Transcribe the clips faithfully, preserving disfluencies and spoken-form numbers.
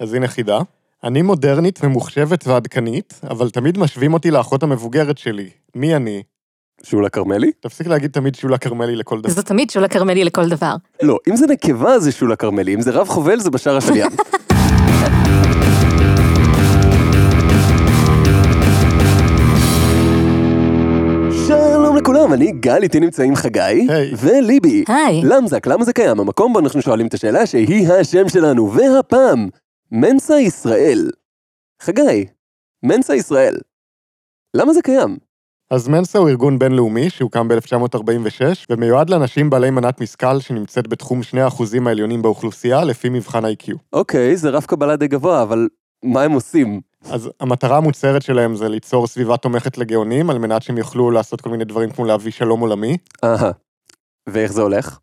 אז הנה חידה. אני מודרנית ומוחשבת ועדכנית, אבל תמיד משווים אותי לאחות המבוגרת שלי. מי אני? שולה קרמלי? תפסיק להגיד תמיד שולה קרמלי לכל דבר. זה תמיד שולה קרמלי לכל דבר. לא, אם זה נקבה זה שולה קרמלי, אם זה רב חובל זה בשער השליין. כולם, אני גל, איתי נמצאים חגי hey. וליבי. Hi. למזק, למה זה קיים? המקום בו אנחנו שואלים את השאלה שהיא השם שלנו, והפעם, מנסה ישראל. חגי, מנסה ישראל. למה זה קיים? אז מנסה הוא ארגון בינלאומי שהוקם ב-אלף תשע מאות ארבעים ושש, ומיועד לאנשים בעלי מנת משכל שנמצאת בתחום שני האחוז העליונים באוכלוסייה, לפי מבחן איי קיו. אוקיי, okay, זה רף קבלה די גבוה, אבל מה הם עושים? אז המטרה המוצהרת שלהם זה ליצור סביבה תומכת לגאונים, על מנת שהם יוכלו לעשות כל מיני דברים כמו להביא שלום עולמי. אהה, ואיך זה הולך?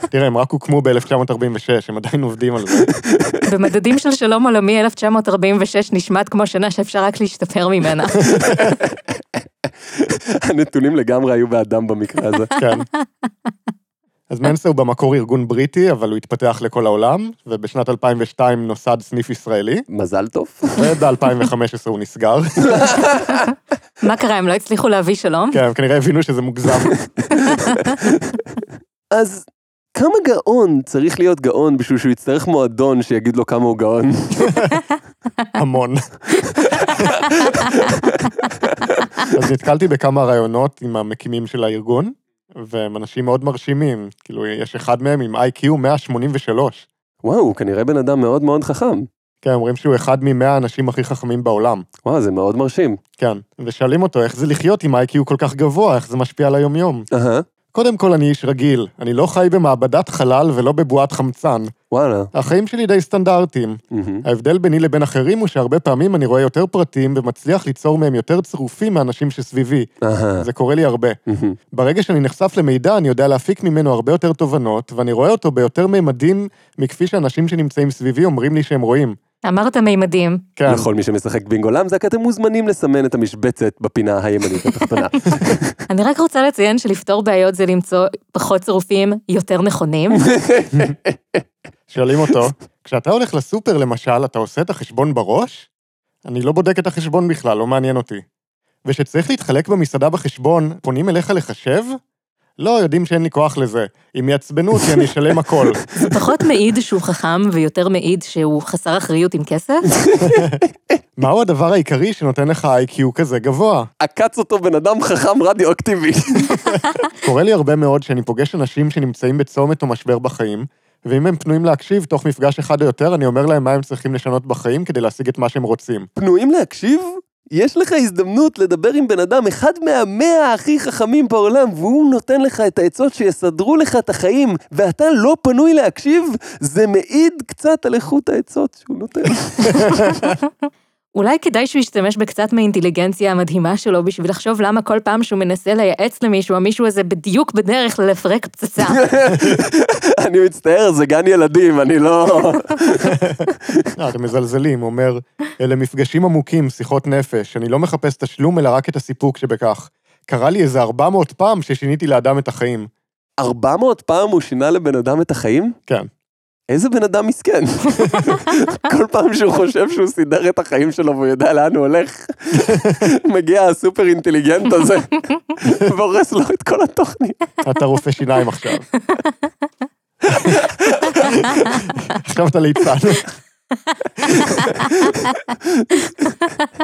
תראה, הם רק הוקמו ב-אלף תשע מאות ארבעים ושש, הם עדיין עובדים על זה. במדדים של שלום עולמי, אלף תשע מאות ארבעים ושש נשמעת כמו שנה שאפשר רק להשתפר ממנה. הנתונים לגמרי היו באדם במקרה הזה. כן. אז מנסה הוא במקור ארגון בריטי, אבל הוא התפתח לכל העולם, ובשנת אלפיים ושתיים נוסד סניף ישראלי. מזל טוב. וב-אלפיים וחמש עשרה הוא נסגר. מה קרה, הם לא הצליחו להביא שלום? כן, כנראה הבינו שזה מוגזם. אז כמה גאון צריך להיות גאון בשביל שהוא יצטרך מועדון שיגיד לו כמה הוא גאון? המון. אז נתקלתי בכמה רעיונות עם המקימים של הארגון, והם אנשים מאוד מרשימים, כאילו יש אחד מהם עם איי קיו מאה שמונים ושלוש. וואו, כנראה בן אדם מאוד מאוד חכם. כן, אומרים שהוא אחד ממאה האנשים הכי חכמים בעולם. וואו, זה מאוד מרשים. כן, ושאלים אותו איך זה לחיות עם איי קיו כל כך גבוה, איך זה משפיע על היומיום. אהה. קודם כל אני איש רגיל, אני לא חי במעבדת חלל ולא בבועת חמצן. וואלה. החיים שלי די סטנדרטיים. Mm-hmm. ההבדל ביני לבין אחרים הוא שהרבה פעמים אני רואה יותר פרטים ומצליח ליצור מהם יותר צירופים מהאנשים שסביבי. Uh-huh. זה קורה לי הרבה. Mm-hmm. ברגע שאני נחשף למידע אני יודע להפיק ממנו הרבה יותר תובנות, ואני רואה אותו ביותר מימדים מכפי שאנשים שנמצאים סביבי אומרים לי שהם רואים. אמרת מימדים. כן. לכל מי שמשחק בינגו למזק, אתם מוזמנים לסמן את המשבצת בפינה הימנית התחתונה. אני רק רוצה לציין שלפתור בעיות זה למצוא פחות צירופים יותר נכונים. שואלים אותו, כשאתה הולך לסופר למשל, אתה עושה את החשבון בראש? אני לא בודק את החשבון בכלל, לא מעניין אותי. ושצריך להתחלק במסעדה בחשבון, פונים אליך לחשב? לא, יודעים שאין לי כוח לזה. אם יעצבנו אותי, אני אשלם הכל. זה פחות מעיד שהוא חכם, ויותר מעיד שהוא חסר אחריות עם כסף? מהו הדבר העיקרי שנותן לך איי קיו כזה גבוה? עקץ אותו בן אדם חכם רדיו-אקטיבי. קורה לי הרבה מאוד שאני פוגש אנשים שנמצאים בצומת או משבר בחיים, ואם הם פנויים להקשיב, תוך מפגש אחד או יותר, אני אומר להם מה הם צריכים לשנות בחיים כדי להשיג את מה שהם רוצים. פנויים להקשיב? יש לך הזדמנות לדבר עם בן אדם, אחד מהמאה הכי חכמים בעולם, והוא נותן לך את העצות שיסדרו לך את החיים, ואתה לא פנוי להקשיב, זה מעיד קצת על איכות העצות שהוא נותן. אולי כדאי שהוא ישתמש בקצת מהאינטליגנציה המדהימה שלו, בשביל לחשוב למה כל פעם שהוא מנסה לייעץ למישהו, המישהו הזה בדיוק בדרך ללפרק פצצה. אני מצטער, זה גן ילדים, אני לא... אתם מזלזלים, אומר, אלה מפגשים עמוקים, שיחות נפש, אני לא מחפש תשלום, אלא רק את הסיפוק שבכך. קרה לי איזה ארבע מאות פעם ששיניתי לאדם את החיים. ארבע מאות פעם הוא שינה לבן אדם את החיים? כן. איזה בן אדם מסכן. כל פעם שהוא חושב שהוא סידר את החיים שלו, והוא יודע לאן הוא הולך, מגיע הסופר אינטליגנט הזה, והורס לו את כל התוכנית. אתה רופא שיניים עכשיו. עכשיו אתה ליצן.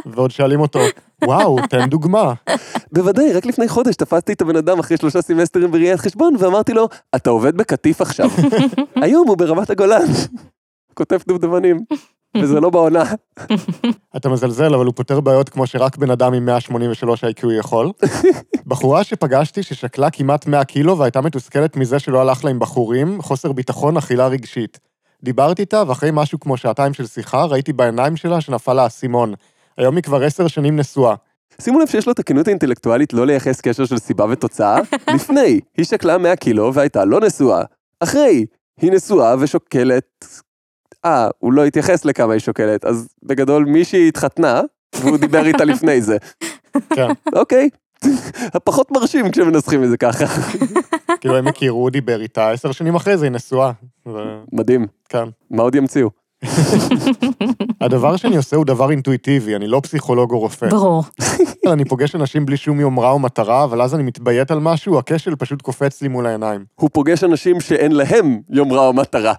ועוד שאלים אותו, וואו, תן דוגמה. בוודאי, רק לפני חודש תפסתי את הבן אדם אחרי שלושה סמסטרים בראיית חשבון, ואמרתי לו, אתה עובד בקטיף עכשיו. היום הוא ברמת הגולן. כותב דובדבנים, וזה לא בעונה. אתה מזלזל, אבל הוא פותר בעיות כמו שרק בן אדם עם מאה שמונים ושלוש איי קיו יכול. בחורה שפגשתי ששקלה כמעט מאה קילו, והייתה מתוסכלת מזה שלא הלך לה עם בחורים, חוסר ביטחון, אכילה רגשית. דיברתי איתה, ואחרי משהו כמו שעתיים של שיחה, ראיתי בעיניים שלה שנפל לה סימון. היום היא כבר עשר שנים נשואה. שימו לב שיש לו תקינות האינטלקטואלית לא לייחס קשר של סיבה ותוצאה. לפני, היא שקלה מאה קילו והייתה לא נשואה. אחרי, היא נשואה ושוקלת... אה, הוא לא התייחס לכמה היא שוקלת, אז בגדול מישהי התחתנה, והוא דיבר איתה לפני זה. כן. אוקיי. הפחות מרשים כשמנסחים את זה ככה. כאילו הם הכירו, דיבר איתה, עשר שנים אחרי זה היא נשואה. מדהים. כן. מה עוד ימציאו? הדבר שאני עושה הוא דבר אינטואיטיבי, אני לא פסיכולוג או רופא. ברור. אני פוגש אנשים בלי שום יומרה או מטרה, אבל אז אני מתביית על משהו, הכשל פשוט קופץ לי מול העיניים. הוא פוגש אנשים שאין להם יומרה או מטרה.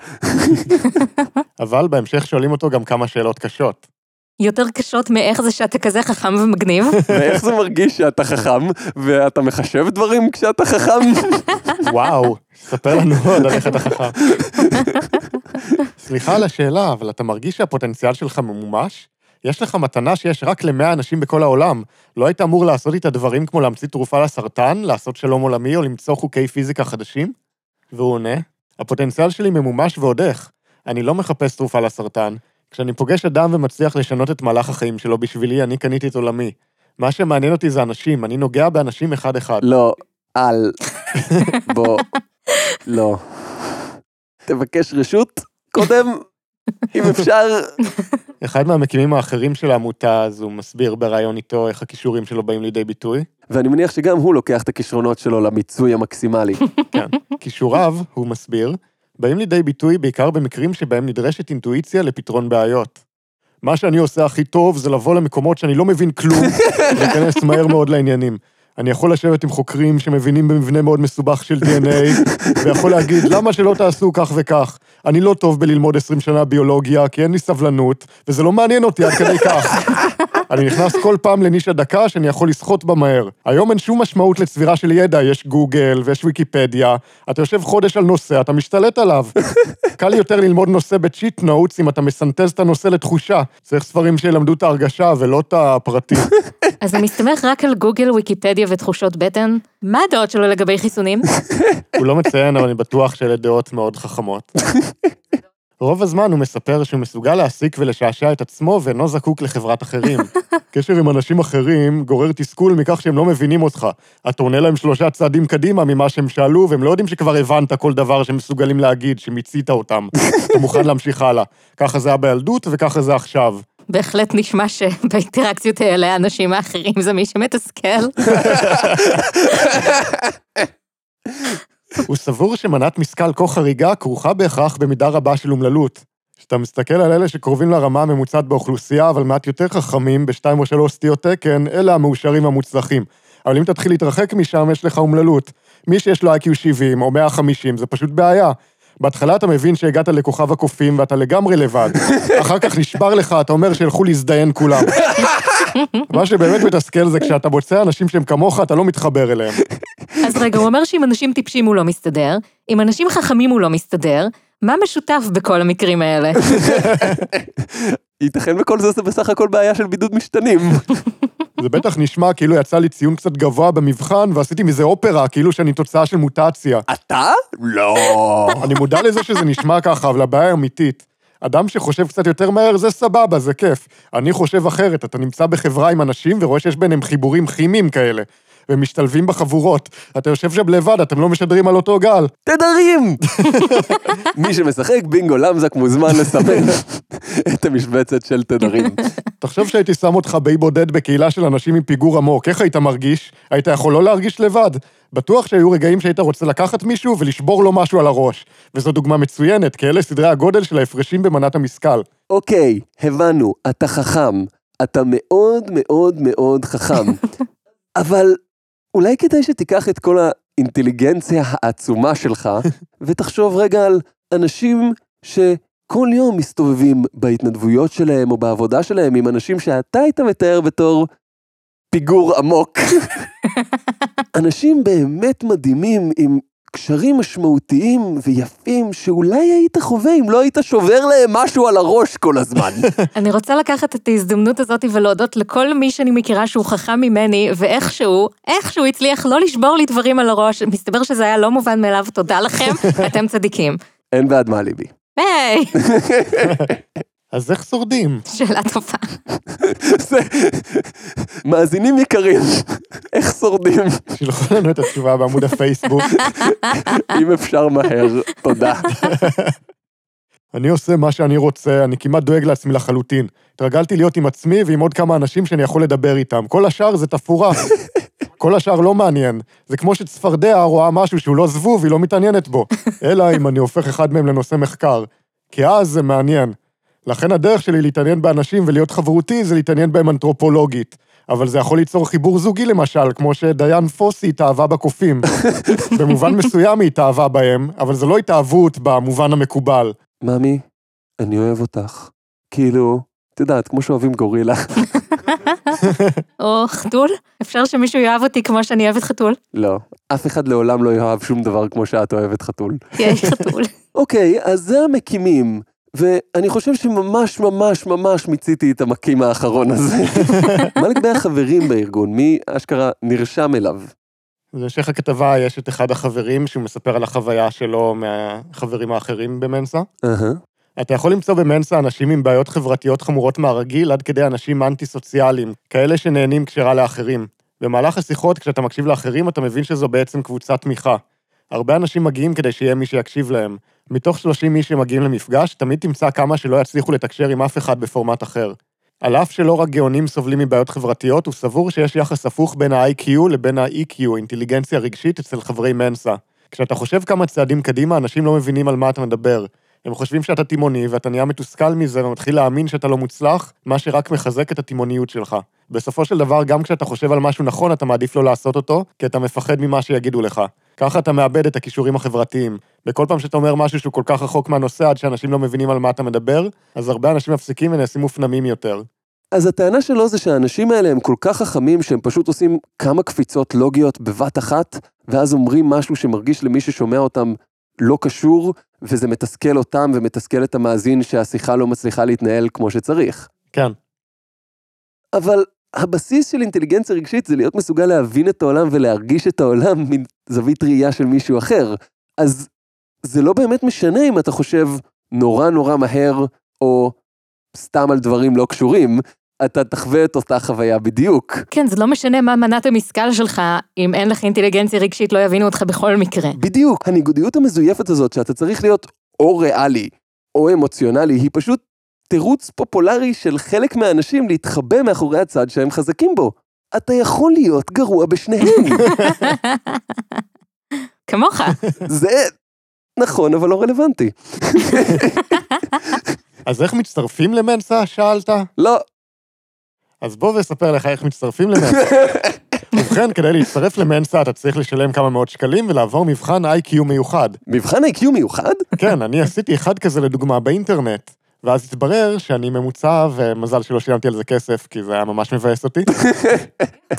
אבל בהמשך שואלים אותו גם כמה שאלות קשות. יותר קשות מאיך זה שאתה כזה חכם ומגניב. ואיך זה מרגיש שאתה חכם, ואתה מחשב דברים כשאתה חכם. וואו, ספר לנו עוד על איך אתה חכם. סליחה על השאלה, אבל אתה מרגיש שהפוטנציאל שלך ממומש? יש לך מתנה שיש רק למאה אנשים בכל העולם. לא היית אמור לעשות איתה דברים כמו להמציא תרופה לסרטן, לעשות שלום עולמי או למצוא חוקי פיזיקה חדשים? והוא עונה, הפוטנציאל שלי ממומש ועוד איך. אני לא מחפש תרופה לסרטן. כשאני פוגש אדם ומצליח לשנות את מהלך החיים שלו בשבילי, אני קניתי את עולמי. מה שמעניין אותי זה אנשים, אני נוגע באנשים אחד-אחד. לא, אל, בוא, לא. תבקש רשות קודם, אם אפשר. אחד מהמקימים האחרים של העמותה, אז הוא מסביר ברעיון איתו איך הכישורים שלו באים לידי ביטוי. ואני מניח שגם הוא לוקח את הכישרונות שלו למיצוי המקסימלי. כן. כישוריו, הוא מסביר, באים לידי ביטוי בעיקר במקרים שבהם נדרשת אינטואיציה לפתרון בעיות. מה שאני עושה הכי טוב זה לבוא למקומות שאני לא מבין כלום, ולהיכנס מהר מאוד לעניינים. אני יכול לשבת עם חוקרים שמבינים במבנה מאוד מסובך של די אן איי, ויכול להגיד, למה שלא תעשו כך וכך? אני לא טוב בללמוד עשרים שנה ביולוגיה, כי אין לי סבלנות, וזה לא מעניין אותי עד כדי כך. אני נכנס כל פעם לנישה דקה שאני יכול לסחוט בה מהר. היום אין שום משמעות לצבירה של ידע, יש גוגל ויש ויקיפדיה, אתה יושב חודש על נושא, אתה משתלט עליו. קל יותר ללמוד נושא בצ'יט נאוץ אם אתה מסנטז את הנושא לתחושה. צריך ספרים שילמדו את ההרגשה ולא את הפרטים. אז אני מסתמך רק על גוגל, ויקיפדיה ותחושות בטן. מה הדעות שלו לגבי חיסונים? הוא לא מציין, אבל אני בטוח שאלה דעות מאוד חכמות. רוב הזמן הוא מספר שהוא מסוגל להסיק ולשעשע את עצמו ואינו זקוק לחברת אחרים. קשר עם אנשים אחרים גורר תסכול מכך שהם לא מבינים אותך. אתה עונה להם שלושה צעדים קדימה ממה שהם שאלו, והם לא יודעים שכבר הבנת כל דבר שהם מסוגלים להגיד, שמיצית אותם. אתה מוכן להמשיך הלאה. ככה זה היה בילדות וככה זה עכשיו. בהחלט נשמע שבאינטראקציות האלה האנשים האחרים זה מי שמתסכל. הוא סבור שמנת משכל כה חריגה כרוכה בהכרח במידה רבה של אומללות. כשאתה מסתכל על אלה שקרובים לרמה הממוצעת באוכלוסייה, אבל מעט יותר חכמים, בשתיים או שלוש סטיות תקן, אלה המאושרים המוצלחים. אבל אם תתחיל להתרחק משם, יש לך אומללות. מי שיש לו איי קיו שבעים או מאה וחמישים, זה פשוט בעיה. בהתחלה אתה מבין שהגעת לכוכב הקופים ואתה לגמרי לבד. אחר כך נשבר לך, אתה אומר שילכו להזדיין כולם. מה שבאמת מתסכל זה כשאתה מוצא אנשים שהם כמוך, אתה לא מתחבר אליהם. אז רגע, הוא אומר שאם אנשים טיפשים הוא לא מסתדר, אם אנשים חכמים הוא לא מסתדר, מה משותף בכל המקרים האלה? ייתכן בכל זה, זה בסך הכל בעיה של בידוד משתנים. זה בטח נשמע כאילו יצא לי ציון קצת גבוה במבחן, ועשיתי מזה אופרה, כאילו שאני תוצאה של מוטציה. אתה? לא. אני מודע לזה שזה נשמע ככה, אבל הבעיה אמיתית. אדם שחושב קצת יותר מהר, זה סבבה, זה כיף. אני חושב אחרת, אתה נמצא בחברה עם אנשים, ורואה שיש ביניהם חיבורים כימיים כאלה, ומשתלבים בחבורות. אתה יושב שם לבד, אתם לא משדרים על אותו גל. תדרים! מי שמשחק בינגו למזק מוזמן לספר את המשבצת של תדרים. תחשוב שהייתי שם אותך באי בודד בקהילה של אנשים עם פיגור עמוק. איך היית מרגיש? היית יכול לא להרגיש לבד. בטוח שהיו רגעים שהיית רוצה לקחת מישהו ולשבור לו משהו על הראש. וזו דוגמה מצוינת, כי אלה סדרי הגודל של ההפרשים במנת המשכל. אוקיי, הבנו, אתה חכם. אתה מאוד מאוד מאוד חכם. אבל אולי כדאי שתיקח את כל האינטליגנציה העצומה שלך, ותחשוב רגע על אנשים שכל יום מסתובבים בהתנדבויות שלהם או בעבודה שלהם, עם אנשים שאתה היית מתאר בתור פיגור עמוק. אנשים באמת מדהימים, עם קשרים משמעותיים ויפים, שאולי היית חווה אם לא היית שובר להם משהו על הראש כל הזמן. אני רוצה לקחת את ההזדמנות הזאת ולהודות לכל מי שאני מכירה שהוא חכם ממני, ואיכשהו, איכשהו הצליח לא לשבור לי דברים על הראש, מסתבר שזה היה לא מובן מאליו, תודה לכם, אתם צדיקים. אין בעד מה ליבי. היי! אז איך שורדים? שאלה טובה. מאזינים יקרים, איך שורדים? שילחו לנו את התשובה בעמוד הפייסבוק. אם אפשר מהר, תודה. אני עושה מה שאני רוצה, אני כמעט דואג לעצמי לחלוטין. התרגלתי להיות עם עצמי ועם עוד כמה אנשים שאני יכול לדבר איתם. כל השאר זה תפורה. כל השאר לא מעניין. זה כמו שצפרדע רואה משהו שהוא לא זבוב, היא לא מתעניינת בו. אלא אם אני הופך אחד מהם לנושא מחקר. כי אז זה מעניין. לכן הדרך שלי להתעניין באנשים ולהיות חברותי זה להתעניין בהם אנתרופולוגית. אבל זה יכול ליצור חיבור זוגי למשל, כמו שדיאן פוסי התאהבה בקופים. במובן מסוים היא התאהבה בהם, אבל זה לא התאהבות במובן המקובל. מאמי, אני אוהב אותך. כאילו, תדעת, כמו שאוהבים גורילה. או חתול? אפשר שמישהו יאהב אותי כמו שאני אוהבת חתול? לא, אף אחד לעולם לא יאהב שום דבר כמו שאת אוהבת חתול. יש חתול. אוקיי, אז זה המקימים. ואני חושב שממש ממש ממש מיציתי את המקים האחרון הזה. מה לגבי החברים בארגון? מי אשכרה נרשם אליו? בהמשך הכתבה יש את אחד החברים שהוא מספר על החוויה שלו מהחברים האחרים במנסה. אתה יכול למצוא במנסה אנשים עם בעיות חברתיות חמורות מהרגיל, עד כדי אנשים אנטי-סוציאליים, כאלה שנהנים כשרה לאחרים. במהלך השיחות, כשאתה מקשיב לאחרים, אתה מבין שזו בעצם קבוצת תמיכה. הרבה אנשים מגיעים כדי שיהיה מי שיקשיב להם. מתוך שלושים מי שמגיעים למפגש, תמיד תמצא כמה שלא יצליחו לתקשר עם אף אחד בפורמט אחר. על אף שלא רק גאונים סובלים מבעיות חברתיות, הוא סבור שיש יחס הפוך בין ה-איי קיו לבין ה-אי קיו, אינטליגנציה רגשית אצל חברי מנסה. כשאתה חושב כמה צעדים קדימה, אנשים לא מבינים על מה אתה מדבר. הם חושבים שאתה תימוני, ואתה נהיה מתוסכל מזה, ומתחיל להאמין שאתה לא מוצלח, מה שרק מחזק את התימוניות שלך. בסופו של דבר, גם כשאתה חושב על משהו נכון, אתה מעדיף לא לעשות אותו, כי אתה מפחד ממה שיגידו לך. ככה אתה מאבד את הכישורים החברתיים. בכל פעם שאתה אומר משהו שהוא כל כך רחוק מהנושא, עד שאנשים לא מבינים על מה אתה מדבר, אז הרבה אנשים מפסיקים ונעשים מופנמים יותר. אז הטענה שלו זה שהאנשים האלה הם כל כך חכמים, שהם פשוט עושים כמה קפיצות לוגיות בבת אחת, ואז אומרים משהו שמרגיש למי ששומע אותם לא קשור, וזה מתסכל אותם ומתסכל את המאזין שהשיחה לא מצליחה להתנהל כמו שצריך. כן. אבל הבסיס של אינטליגנציה רגשית זה להיות מסוגל להבין את העולם ולהרגיש את העולם מזווית ראייה של מישהו אחר. אז זה לא באמת משנה אם אתה חושב נורא נורא מהר או סתם על דברים לא קשורים, אתה תחווה את אותה חוויה בדיוק. כן, זה לא משנה מה מנת המשכל שלך, אם אין לך אינטליגנציה רגשית לא יבינו אותך בכל מקרה. בדיוק, הניגודיות המזויפת הזאת שאתה צריך להיות או ריאלי או אמוציונלי, היא פשוט תירוץ פופולרי של חלק מהאנשים להתחבא מאחורי הצד שהם חזקים בו. אתה יכול להיות גרוע בשניהם. כמוך. זה נכון, אבל לא רלוונטי. אז איך מצטרפים למנסה, שאלת? לא. אז בוא וספר לך איך מצטרפים למנסה. ובכן, כדי להצטרף למנסה, אתה צריך לשלם כמה מאות שקלים ולעבור מבחן איי קיו מיוחד. מבחן איי קיו מיוחד? כן, אני עשיתי אחד כזה לדוגמה באינטרנט. ואז התברר שאני ממוצע, ומזל שלא שילמתי על זה כסף, כי זה היה ממש מבאס אותי.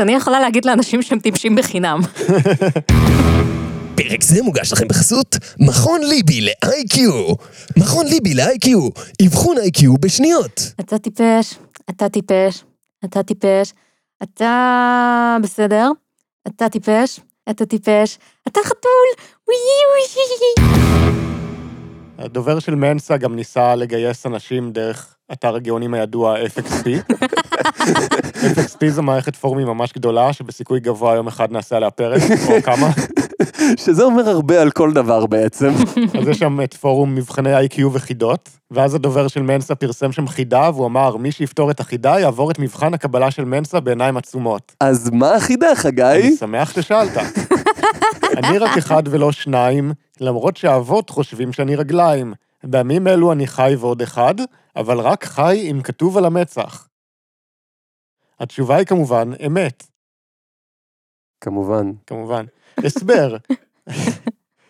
אני יכולה להגיד לאנשים שהם טיפשים בחינם. פרק זה מוגש לכם בחסות מכון ליבי ל-איי קיו. מכון ליבי ל-איי קיו, אבחון איי קיו בשניות. אתה טיפש, אתה טיפש, אתה טיפש, אתה בסדר, אתה טיפש, אתה טיפש, אתה חתול, וואי וואי וואי. הדובר של מנסה גם ניסה לגייס אנשים דרך אתר הגאונים הידוע אף אקס פי. אף אקס פי זו מערכת פורומים ממש גדולה, שבסיכוי גבוה יום אחד נעשה עליה פרק, או כמה. שזה אומר הרבה על כל דבר בעצם. אז יש שם את פורום מבחני איי קיו וחידות, ואז הדובר של מנסה פרסם שם חידה, והוא אמר, מי שיפתור את החידה יעבור את מבחן הקבלה של מנסה בעיניים עצומות. אז מה החידה, חגי? אני שמח ששאלת. אני רק אחד ולא שניים, למרות שהאבות חושבים שאני רגליים. בימים אלו אני חי ועוד אחד, אבל רק חי אם כתוב על המצח. התשובה היא כמובן אמת. כמובן. כמובן. הסבר.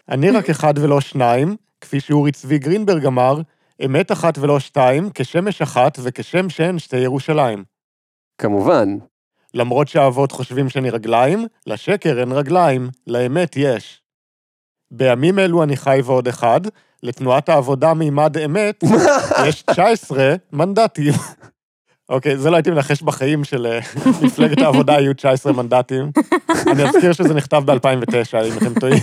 אני רק אחד ולא שניים, כפי שאורי צבי גרינברג אמר, אמת אחת ולא שתיים, כשמש אחת וכשם שהן שתי ירושלים. כמובן. למרות שהאבות חושבים שאני רגליים, לשקר אין רגליים, לאמת יש. בימים אלו אני חי ועוד אחד, לתנועת העבודה מימד אמת, יש תשע עשרה מנדטים. אוקיי, זה לא הייתי מנחש בחיים של מפלגת העבודה, היו תשע עשרה מנדטים. אני אזכיר שזה נכתב ב-אלפיים ותשע, אם אתם טועים.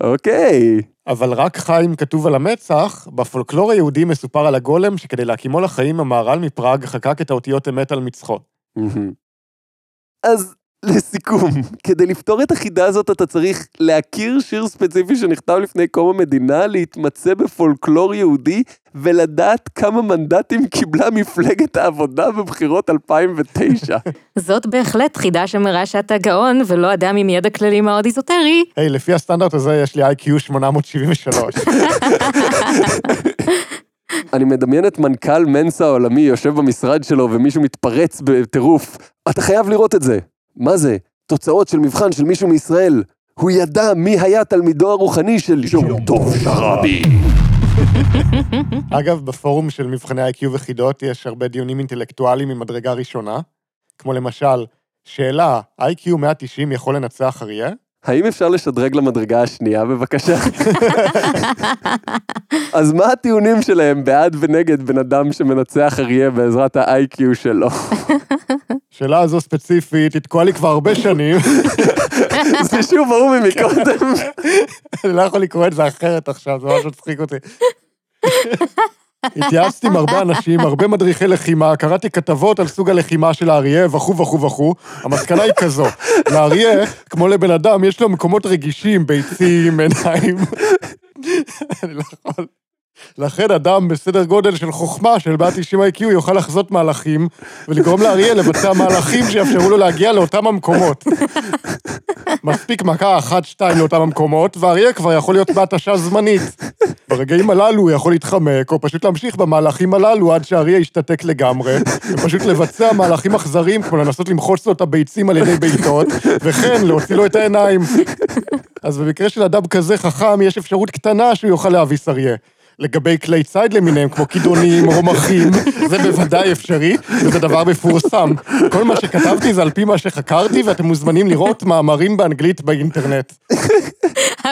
אוקיי. אבל רק חיים כתוב על המצח, בפולקלור היהודי מסופר על הגולם, שכדי להקימו לחיים המהר"ל מפראג חקק את האותיות אמת על מצחו. אז לסיכום, כדי לפתור את החידה הזאת, אתה צריך להכיר שיר ספציפי שנכתב לפני קום המדינה, להתמצא בפולקלור יהודי, ולדעת כמה מנדטים קיבלה מפלגת העבודה בבחירות אלפיים ותשע. זאת בהחלט חידה שמראה שאתה גאון, ולא אדם עם ידע כללי מאוד איזוטרי. היי, לפי הסטנדרט הזה יש לי איי קיו שמונה מאות שבעים ושלוש. אני מדמיין את מנכ"ל מנסה העולמי יושב במשרד שלו ומישהו מתפרץ בטירוף. אתה חייב לראות את זה. מה זה? תוצאות של מבחן של מישהו מישראל. הוא ידע מי היה תלמידו הרוחני של יום טוב שרבי. אגב, בפורום של מבחני איי קיו וחידות יש הרבה דיונים אינטלקטואליים ממדרגה ראשונה, כמו למשל, שאלה, איי קיו מאה תשעים יכול לנצח אריה? האם אפשר לשדרג למדרגה השנייה, בבקשה? אז מה הטיעונים שלהם בעד ונגד בן אדם שמנצח אריה בעזרת ה-איי קיו שלו? שאלה הזו ספציפית, התקועה לי כבר הרבה שנים. זה שוב ברור ממקודם. אני לא יכול לקרוא את זה אחרת עכשיו, זה משהו צחיק אותי. התייעצתי עם הרבה אנשים, הרבה מדריכי לחימה, קראתי כתבות על סוג הלחימה של האריה, וכו וכו וכו. המסקנה היא כזו, לאריה, כמו לבן אדם, יש לו מקומות רגישים, ביצים, עיניים. אני לא יכול. לכן אדם בסדר גודל של חוכמה של מאה תשעים איי קיו יוכל לחזות מהלכים, ולגרום לאריה לבצע מהלכים שיאפשרו לו להגיע לאותם המקומות. מספיק מכה אחת, שתיים לאותם המקומות, והאריה כבר יכול להיות בהתשה זמנית. ברגעים הללו הוא יכול להתחמק, או פשוט להמשיך במהלכים הללו עד שהאריה ישתתק לגמרי, ופשוט לבצע מהלכים אכזריים, כמו לנסות למחוץ לו את הביצים על ידי בעיטות, וכן להוציא לו את העיניים. אז במקרה של אדם כזה חכם, יש אפשרות קטנה שהוא יוכל להביס אריה. לגבי כלי צייד למיניהם, כמו כידונים, רומחים, זה בוודאי אפשרי, וזה דבר מפורסם. כל מה שכתבתי זה על פי מה שחקרתי, ואתם מוזמנים לראות מאמרים באנגלית באינטרנט.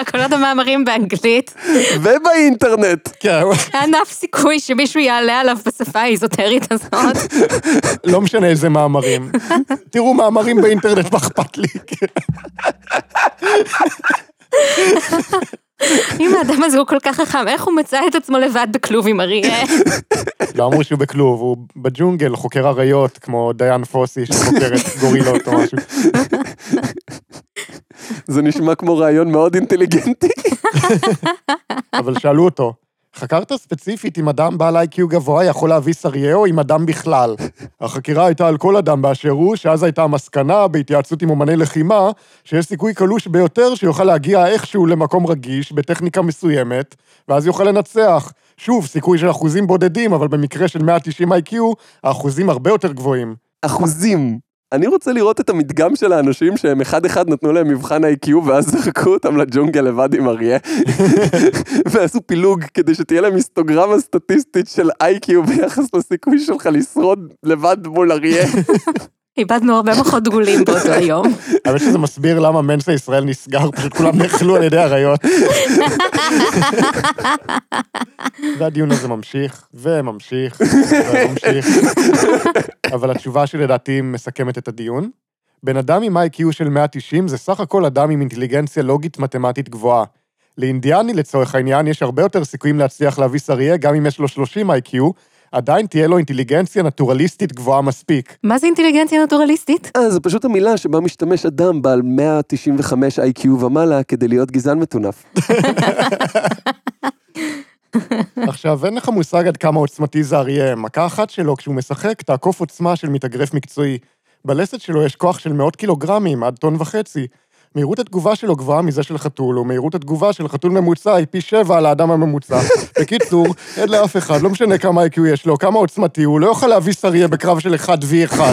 כל עוד המאמרים באנגלית. ובאינטרנט. כן. אין אף סיכוי שמישהו יעלה עליו בשפה האיזוטרית הזאת. לא משנה איזה מאמרים. תראו מאמרים באינטרנט, מה אכפת לי? אם האדם הזה הוא כל כך חכם, איך הוא מצא את עצמו לבד בכלוב עם אריה? לא אמרו שהוא בכלוב, הוא בג'ונגל, חוקר אריות, כמו דיין פוסי שחוקרת גורילות או משהו. זה נשמע כמו רעיון מאוד אינטליגנטי. אבל שאלו אותו, חקרת ספציפית אם אדם בעל איי קיו גבוה יכול להביס אריה או עם אדם בכלל. החקירה הייתה על כל אדם באשר הוא, שאז הייתה המסקנה בהתייעצות עם אומני לחימה, שיש סיכוי קלוש ביותר שיוכל להגיע איכשהו למקום רגיש, בטכניקה מסוימת, ואז יוכל לנצח. שוב, סיכוי של אחוזים בודדים, אבל במקרה של מאה תשעים איי קיו, האחוזים הרבה יותר גבוהים. אחוזים. אני רוצה לראות את המדגם של האנשים שהם אחד אחד נתנו להם מבחן איי קיו ואז זרקו אותם לג'ונגל לבד עם אריה ועשו פילוג כדי שתהיה להם היסטוגרמה סטטיסטית של איי קיו ביחס לסיכוי שלך לשרוד לבד מול אריה. איבדנו הרבה פחות דגולים באותו היום. אבל שזה מסביר למה מנסה ישראל נסגר, פשוט כולם נחלו על ידי הריות. והדיון הזה ממשיך, וממשיך, וממשיך. אבל התשובה שלדעתי מסכמת את הדיון. בן אדם עם איי קיו של מאה תשעים זה סך הכל אדם עם אינטליגנציה לוגית מתמטית גבוהה. לאינדיאני לצורך העניין יש הרבה יותר סיכויים להצליח להביס אריה, גם אם יש לו שלושים איי קיו, עדיין תהיה לו אינטליגנציה נטורליסטית גבוהה מספיק. מה זה אינטליגנציה נטורליסטית? אה, זה פשוט המילה שבה משתמש אדם בעל מאה תשעים וחמש איי קיו ומעלה כדי להיות גזען מטונף. עכשיו, אין לך מושג עד כמה עוצמתי זה אריה. מכה אחת שלו כשהוא משחק תעקוף עוצמה של מתאגרף מקצועי. בלסת שלו יש כוח של מאות קילוגרמים עד טון וחצי. מהירות התגובה שלו גבוהה מזה של חתול, או מהירות התגובה של חתול ממוצע היא פי שבע על האדם הממוצע. בקיצור, אין לאף אחד, לא משנה כמה איי קיו יש לו, כמה עוצמתי, הוא לא יוכל להביס אריה בקרב של אחד וי אחד,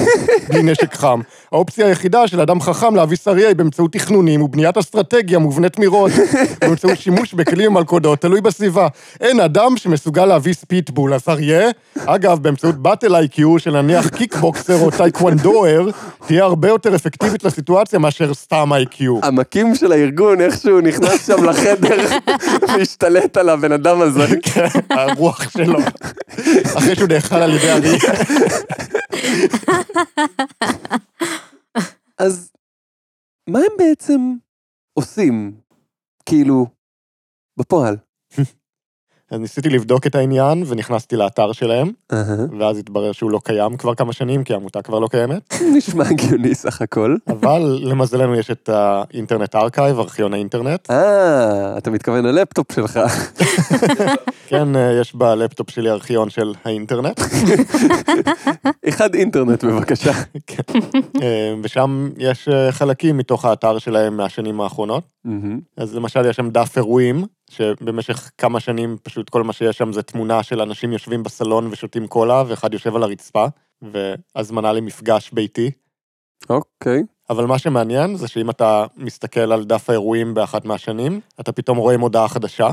בלי נשק חם. האופציה היחידה של אדם חכם להביס אריה היא באמצעות תכנונים, ובניית אסטרטגיה מובנית מראש, באמצעות שימוש בכלים ומלכודות, תלוי בסביבה. אין אדם שמסוגל להביס פיטבול, אז אריה, אגב, באמצעות באטל איי קיו של נניח קיקבוקסר או טייקוונדואר, תהיה הרבה יותר אפקטיבית לסיטואציה מאשר סתם איי קיו. המקים של הארגון, איכשהו נכנס שם לחדר והשתלט על הבן אדם הזה. הרוח שלו. אחרי שהוא נאכל על ידי אריה. אז מה הם בעצם עושים, כאילו, בפועל? אז ניסיתי לבדוק את העניין, ונכנסתי לאתר שלהם, ואז התברר שהוא לא קיים כבר כמה שנים, כי העמותה כבר לא קיימת. נשמע הגיוני סך הכל. אבל למזלנו יש את האינטרנט ארכייב, ארכיון האינטרנט. אה, אתה מתכוון ללפטופ שלך. כן, יש בלפטופ שלי ארכיון של האינטרנט. אחד אינטרנט, בבקשה. ושם יש חלקים מתוך האתר שלהם מהשנים האחרונות. אז למשל יש שם דף אירועים, שבמשך כמה שנים פשוט כל מה שיש שם זה תמונה של אנשים יושבים בסלון ושותים קולה, ואחד יושב על הרצפה, והזמנה למפגש ביתי. אוקיי. אבל מה שמעניין זה שאם אתה מסתכל על דף האירועים באחת מהשנים, אתה פתאום רואה מודעה חדשה.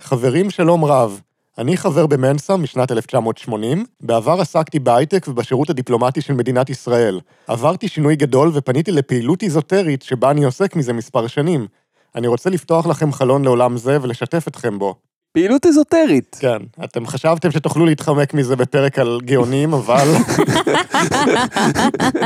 חברים שלום רב, אני חבר במנסה משנת אלף תשע מאות שמונים, בעבר עסקתי בהייטק ובשירות הדיפלומטי של מדינת ישראל. עברתי שינוי גדול ופניתי לפעילות איזוטרית שבה אני עוסק מזה מספר שנים. אני רוצה לפתוח לכם חלון לעולם זה ולשתף אתכם בו. פעילות איזוטרית. כן, אתם חשבתם שתוכלו להתחמק מזה בפרק על גאונים, אבל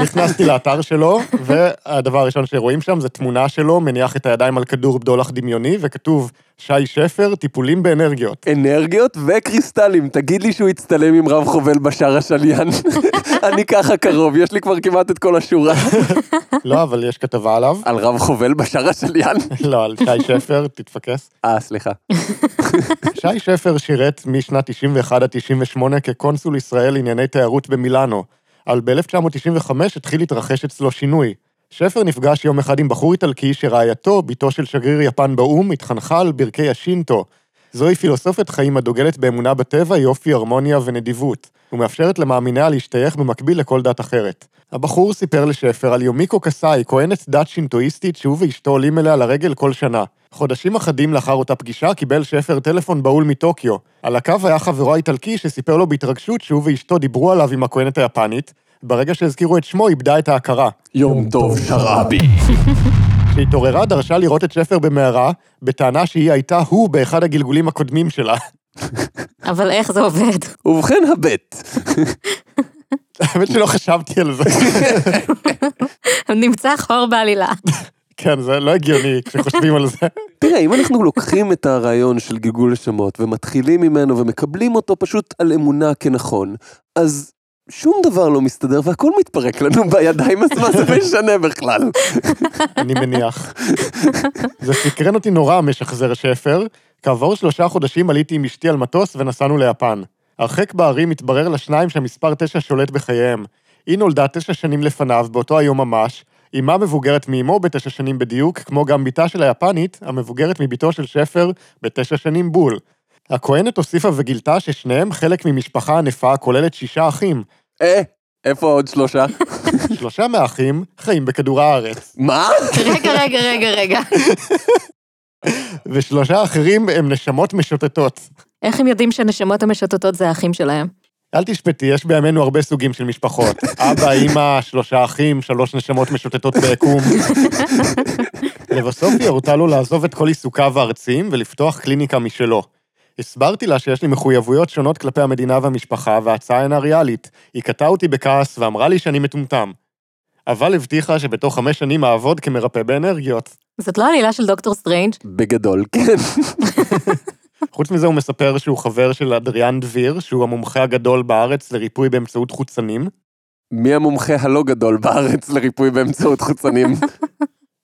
נכנסתי לאתר שלו, והדבר הראשון שרואים שם זה תמונה שלו, מניח את הידיים על כדור בדולח דמיוני, וכתוב שי שפר, טיפולים באנרגיות. אנרגיות וקריסטלים, תגיד לי שהוא יצטלם עם רב חובל בשער השליין. אני ככה קרוב, יש לי כבר כמעט את כל השורה. לא, אבל יש כתבה עליו. על רב חובל בשער השליין? לא, על שי שפר, תתפקס. אה, סליחה. שי שפר שירת משנת תשעים ואחת עד תשעים ושמונה כקונסול ישראל לענייני תיירות במילאנו, אבל ב-אלף תשע מאות תשעים וחמש התחיל להתרחש אצלו שינוי. שפר נפגש יום אחד עם בחור איטלקי שרעייתו, ביתו של שגריר יפן באום, התחנכה על ברכי השינטו. זוהי פילוסופת חיים הדוגלת באמונה בטבע, יופי, הרמוניה ונדיבות, ומאפשרת למאמיניה להשתייך במקביל לכל דת אחרת. הבחור סיפר לשפר על יומיקו קסאי, כהנת דת שינטואיסטית שהוא ואשתו עולים אליה לרגל כל שנה. חודשים אחדים לאחר אותה פגישה קיבל שפר טלפון באול מטוקיו. על הקו היה חברו האיטלקי שסיפר לו בהתרגשות שהוא ואשתו דיברו עליו עם הכהנת היפנית. ברגע שהזכירו את שמו, איבדה את ההכרה. יום טוב שרבי. כשהתעוררה, דרשה לראות את שפר במערה, בטענה שהיא הייתה הוא באחד הגלגולים הקודמים שלה. אבל איך זה עובד? ובכן הבט. האמת שלא חשבתי על זה. נמצא חור בעלילה. כן, זה לא הגיוני כשחושבים על זה. תראה, אם אנחנו לוקחים את הרעיון של גלגול השמות, ומתחילים ממנו ומקבלים אותו פשוט על אמונה כנכון, אז שום דבר לא מסתדר, והכל מתפרק לנו בידיים, אז מה זה משנה בכלל? אני מניח. זה סקרן אותי נורא משחזר שפר, כעבור שלושה חודשים עליתי עם אשתי על מטוס ונסענו ליפן. הרחק בערים התברר לשניים שהמספר תשע שולט בחייהם. היא נולדה תשע שנים לפניו, באותו היום ממש, אימה מבוגרת מאימו בתשע שנים בדיוק, כמו גם ביתה של היפנית, המבוגרת מביתו של שפר בתשע שנים בול. הכהנת הוסיפה וגילתה ששניהם חלק ממשפחה ענפה, כוללת שישה אחים. אה, איפה עוד שלושה? שלושה מהאחים חיים בכדור הארץ. מה? רגע, רגע, רגע, רגע. ושלושה אחרים הם נשמות משוטטות. איך הם יודעים שהנשמות המשוטטות זה האחים שלהם? אל תשפטי, יש בימינו הרבה סוגים של משפחות. אבא, אמא, שלושה אחים, שלוש נשמות משוטטות ביקום. לבסוף היא הורתה לו לעזוב את כל עיסוקיו הארציים ולפתוח קליניקה משלו. הסברתי לה שיש לי מחויבויות שונות כלפי המדינה והמשפחה, וההצעה אינה ריאלית. היא קטעה אותי בכעס ואמרה לי שאני מטומטם. אבל הבטיחה שבתוך חמש שנים אעבוד כמרפא באנרגיות. זאת לא עלילה של דוקטור סטרנג'? בגדול, כן. חוץ מזה הוא מספר שהוא חבר של אדריאן דביר, שהוא המומחה הגדול בארץ לריפוי באמצעות חוצנים. מי המומחה הלא גדול בארץ לריפוי באמצעות חוצנים?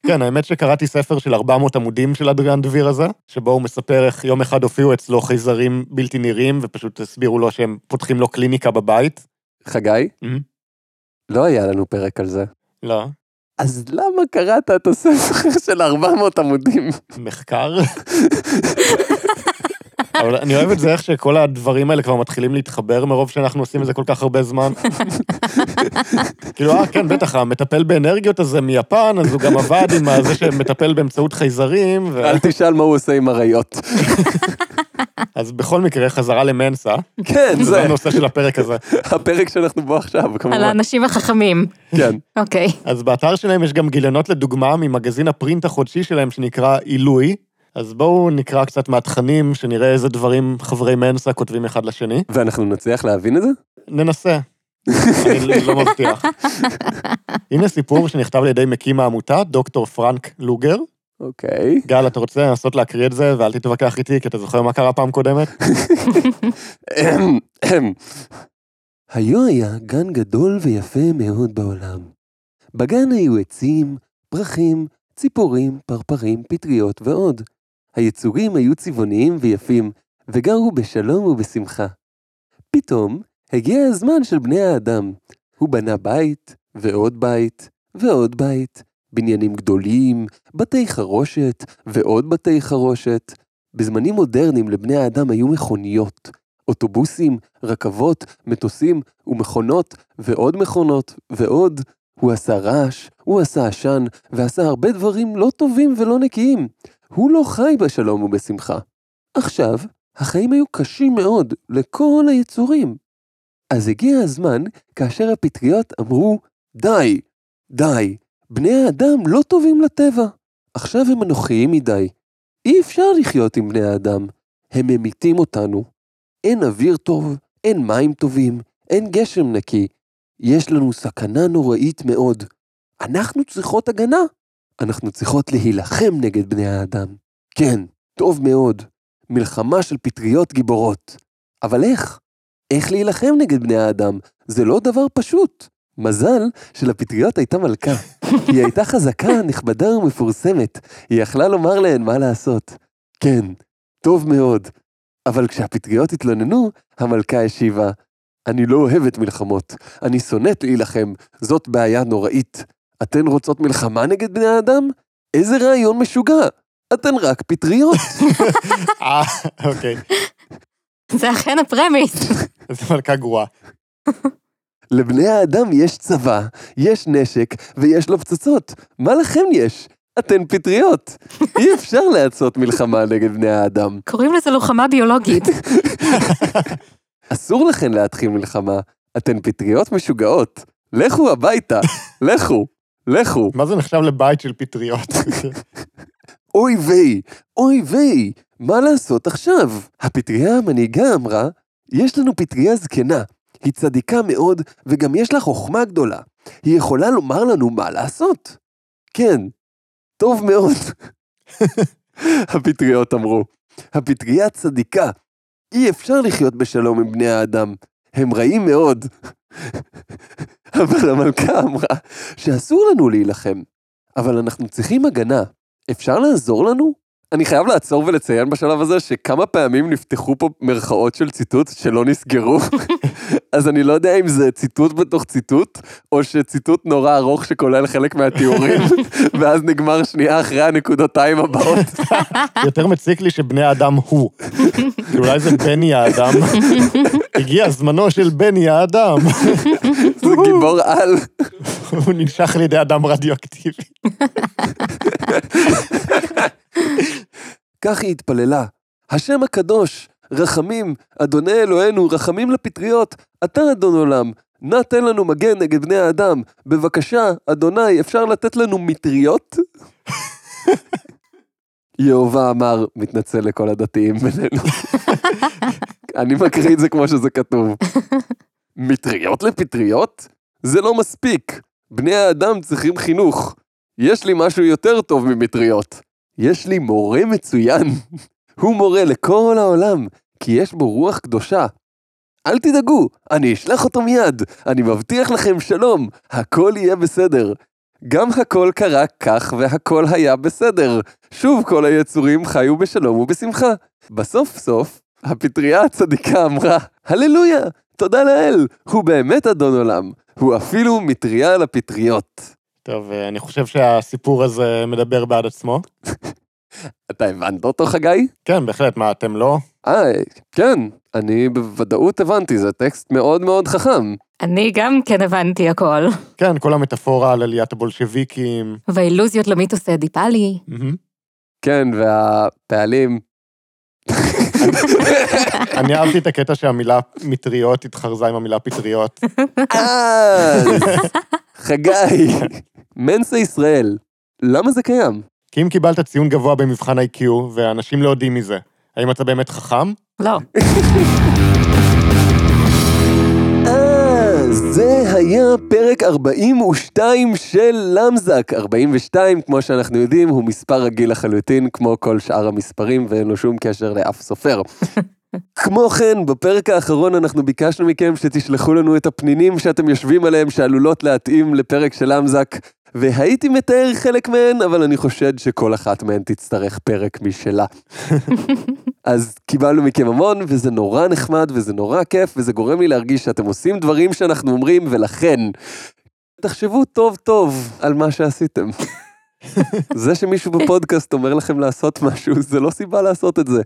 כן, האמת שקראתי ספר של ארבע מאות עמודים של אדריאן דביר הזה, שבו הוא מספר איך יום אחד הופיעו אצלו חייזרים בלתי נראים, ופשוט הסבירו לו שהם פותחים לו קליניקה בבית. חגי? לא היה לנו פרק על זה. לא. אז למה קראת את הספר של ארבע מאות עמודים? מחקר? אבל אני אוהב את זה איך שכל הדברים האלה כבר מתחילים להתחבר מרוב שאנחנו עושים את זה כל כך הרבה זמן. כאילו, אה, כן, בטח, המטפל באנרגיות הזה מיפן, אז הוא גם עבד עם זה שמטפל באמצעות חייזרים. אל תשאל מה הוא עושה עם הרעיות. אז בכל מקרה, חזרה למנסה. כן, זה. זה הנושא של הפרק הזה. הפרק שאנחנו בו עכשיו, כמובן. על האנשים החכמים. כן. אוקיי. אז באתר שלהם יש גם גיליונות לדוגמה ממגזין הפרינט החודשי שלהם שנקרא אילוי. אז בואו נקרא קצת מהתכנים, שנראה איזה דברים חברי מנסה כותבים אחד לשני. ואנחנו נצליח להבין את זה? ננסה. אני לא מבטיח. הנה סיפור שנכתב לידי מקים העמותה, דוקטור פרנק לוגר. אוקיי. גל, אתה רוצה לנסות להקריא את זה, ואל תתווכח איתי, כי אתה זוכר מה קרה פעם קודמת? היו היה גן גדול ויפה מאוד בעולם. בגן היו עצים, פרחים, ציפורים, פרפרים, פטריות ועוד. היצורים היו צבעוניים ויפים, וגרו בשלום ובשמחה. פתאום הגיע הזמן של בני האדם. הוא בנה בית, ועוד בית, ועוד בית, בניינים גדולים, בתי חרושת, ועוד בתי חרושת. בזמנים מודרניים לבני האדם היו מכוניות, אוטובוסים, רכבות, מטוסים ומכונות ועוד מכונות ועוד. הוא עשה רעש, הוא עשה עשן ועשה הרבה דברים לא טובים ולא נקיים. הוא לא חי בשלום ובשמחה. עכשיו, החיים היו קשים מאוד לכל היצורים. אז הגיע הזמן כאשר הפטריות אמרו, די, די, בני האדם לא טובים לטבע. עכשיו הם אנוכיים מדי. אי אפשר לחיות עם בני האדם. הם ממיתים אותנו. אין אוויר טוב, אין מים טובים, אין גשם נקי. יש לנו סכנה נוראית מאוד. אנחנו צריכות הגנה. אנחנו צריכות להילחם נגד בני האדם. כן, טוב מאוד. מלחמה של פטריות גיבורות. אבל איך? איך להילחם נגד בני האדם? זה לא דבר פשוט. מזל שלפטריות הייתה מלכה. היא הייתה חזקה, נכבדה ומפורסמת. היא יכלה לומר להן מה לעשות. כן, טוב מאוד. אבל כשהפטריות התלוננו, המלכה השיבה. אני לא אוהבת מלחמות. אני שונאת להילחם. זאת בעיה נוראית. אתן רוצות מלחמה נגד בני האדם? איזה רעיון משוגע. אתן רק פטריות. אה, אוקיי. זה אכן הפרמיס. זה מלכה גרועה. לבני האדם יש צבא, יש נשק ויש לו פצצות. מה לכם יש? אתן פטריות. אי אפשר לעשות מלחמה נגד בני האדם. קוראים לזה לוחמה ביולוגית. אסור לכן להתחיל מלחמה. אתן פטריות משוגעות. לכו הביתה. לכו. לכו. מה זה נחשב לבית של פטריות? אוי ויי. אוי ויי. מה לעשות עכשיו? הפטריה המנהיגה אמרה, יש לנו פטריה זקנה. היא צדיקה מאוד, וגם יש לה חוכמה גדולה. היא יכולה לומר לנו מה לעשות. כן, טוב מאוד. הפטריות אמרו, הפטריה צדיקה. אי אפשר לחיות בשלום עם בני האדם. הם רעים מאוד. אבל המלכה אמרה שאסור לנו להילחם. אבל אנחנו צריכים הגנה. אפשר לעזור לנו? אני חייב לעצור ולציין בשלב הזה שכמה פעמים נפתחו פה מרכאות של ציטוט שלא נסגרו, אז אני לא יודע אם זה ציטוט בתוך ציטוט, או שציטוט נורא ארוך שכולל חלק מהתיאורים, ואז נגמר שנייה אחרי הנקודותיים הבאות. יותר מציק לי שבני האדם הוא. אולי זה בני האדם. הגיע זמנו של בני האדם. זה גיבור על. הוא ננשך על ידי אדם רדיואקטיבי. כך היא התפללה, השם הקדוש, רחמים, אדוני אלוהינו, רחמים לפטריות, אתה אדון עולם, נא תן לנו מגן נגד בני האדם, בבקשה, אדוני, אפשר לתת לנו מטריות? יהובה אמר, מתנצל לכל הדתיים בינינו. אני מקריא את זה כמו שזה כתוב. מטריות לפטריות? זה לא מספיק, בני האדם צריכים חינוך, יש לי משהו יותר טוב ממטריות. יש לי מורה מצוין. הוא מורה לכל העולם, כי יש בו רוח קדושה. אל תדאגו, אני אשלח אותו מיד. אני מבטיח לכם שלום, הכל יהיה בסדר. גם הכל קרה כך והכל היה בסדר. שוב כל היצורים חיו בשלום ובשמחה. בסוף סוף, הפטריה הצדיקה אמרה, הללויה, תודה לאל, הוא באמת אדון עולם. הוא אפילו מטריה לפטריות. טוב, אני חושב שהסיפור הזה מדבר בעד עצמו. אתה הבנת אותו, חגי? כן, בהחלט, מה, אתם לא? אה, כן, אני בוודאות הבנתי, זה טקסט מאוד מאוד חכם. אני גם כן הבנתי הכל. כן, כל המטאפורה על עליית הבולשוויקים. והאילוזיות למיתוס אדיפלי. כן, והפעלים. אני אהבתי את הקטע שהמילה מטריות התחרזה עם המילה פטריות. אז, חגי. מנסה ישראל, למה זה קיים? כי אם קיבלת ציון גבוה במבחן איי קיו, ואנשים לא יודעים מזה, האם אתה באמת חכם? לא. אה, זה היה פרק ארבעים ושתיים של למזק. ארבעים ושתיים, כמו שאנחנו יודעים, הוא מספר רגיל לחלוטין, כמו כל שאר המספרים, ואין לו שום קשר לאף סופר. כמו כן, בפרק האחרון אנחנו ביקשנו מכם שתשלחו לנו את הפנינים שאתם יושבים עליהם שעלולות להתאים לפרק של למזק, והייתי מתאר חלק מהן, אבל אני חושד שכל אחת מהן תצטרך פרק משלה. אז קיבלנו מכם המון, וזה נורא נחמד, וזה נורא כיף, וזה גורם לי להרגיש שאתם עושים דברים שאנחנו אומרים, ולכן, תחשבו טוב טוב על מה שעשיתם. זה שמישהו בפודקאסט אומר לכם לעשות משהו, זה לא סיבה לעשות את זה.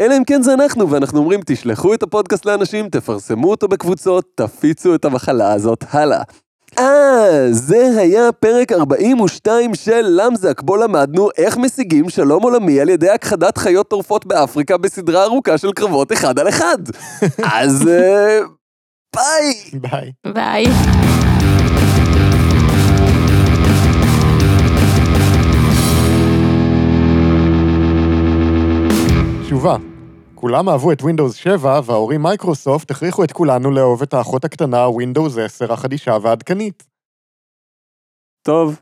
אלא אם כן זה אנחנו, ואנחנו אומרים, תשלחו את הפודקאסט לאנשים, תפרסמו אותו בקבוצות, תפיצו את המחלה הזאת הלאה. אה, זה היה פרק ארבעים ושתיים של למזק, בו למדנו איך משיגים שלום עולמי על ידי הכחדת חיות טורפות באפריקה בסדרה ארוכה של קרבות אחד על אחד. אז ביי! ביי. ביי. תשובה, כולם אהבו את ווינדוס שבע, וההורים מייקרוסופט הכריחו את כולנו לאהוב את האחות הקטנה, ווינדוס עשר החדישה והעדכנית. טוב.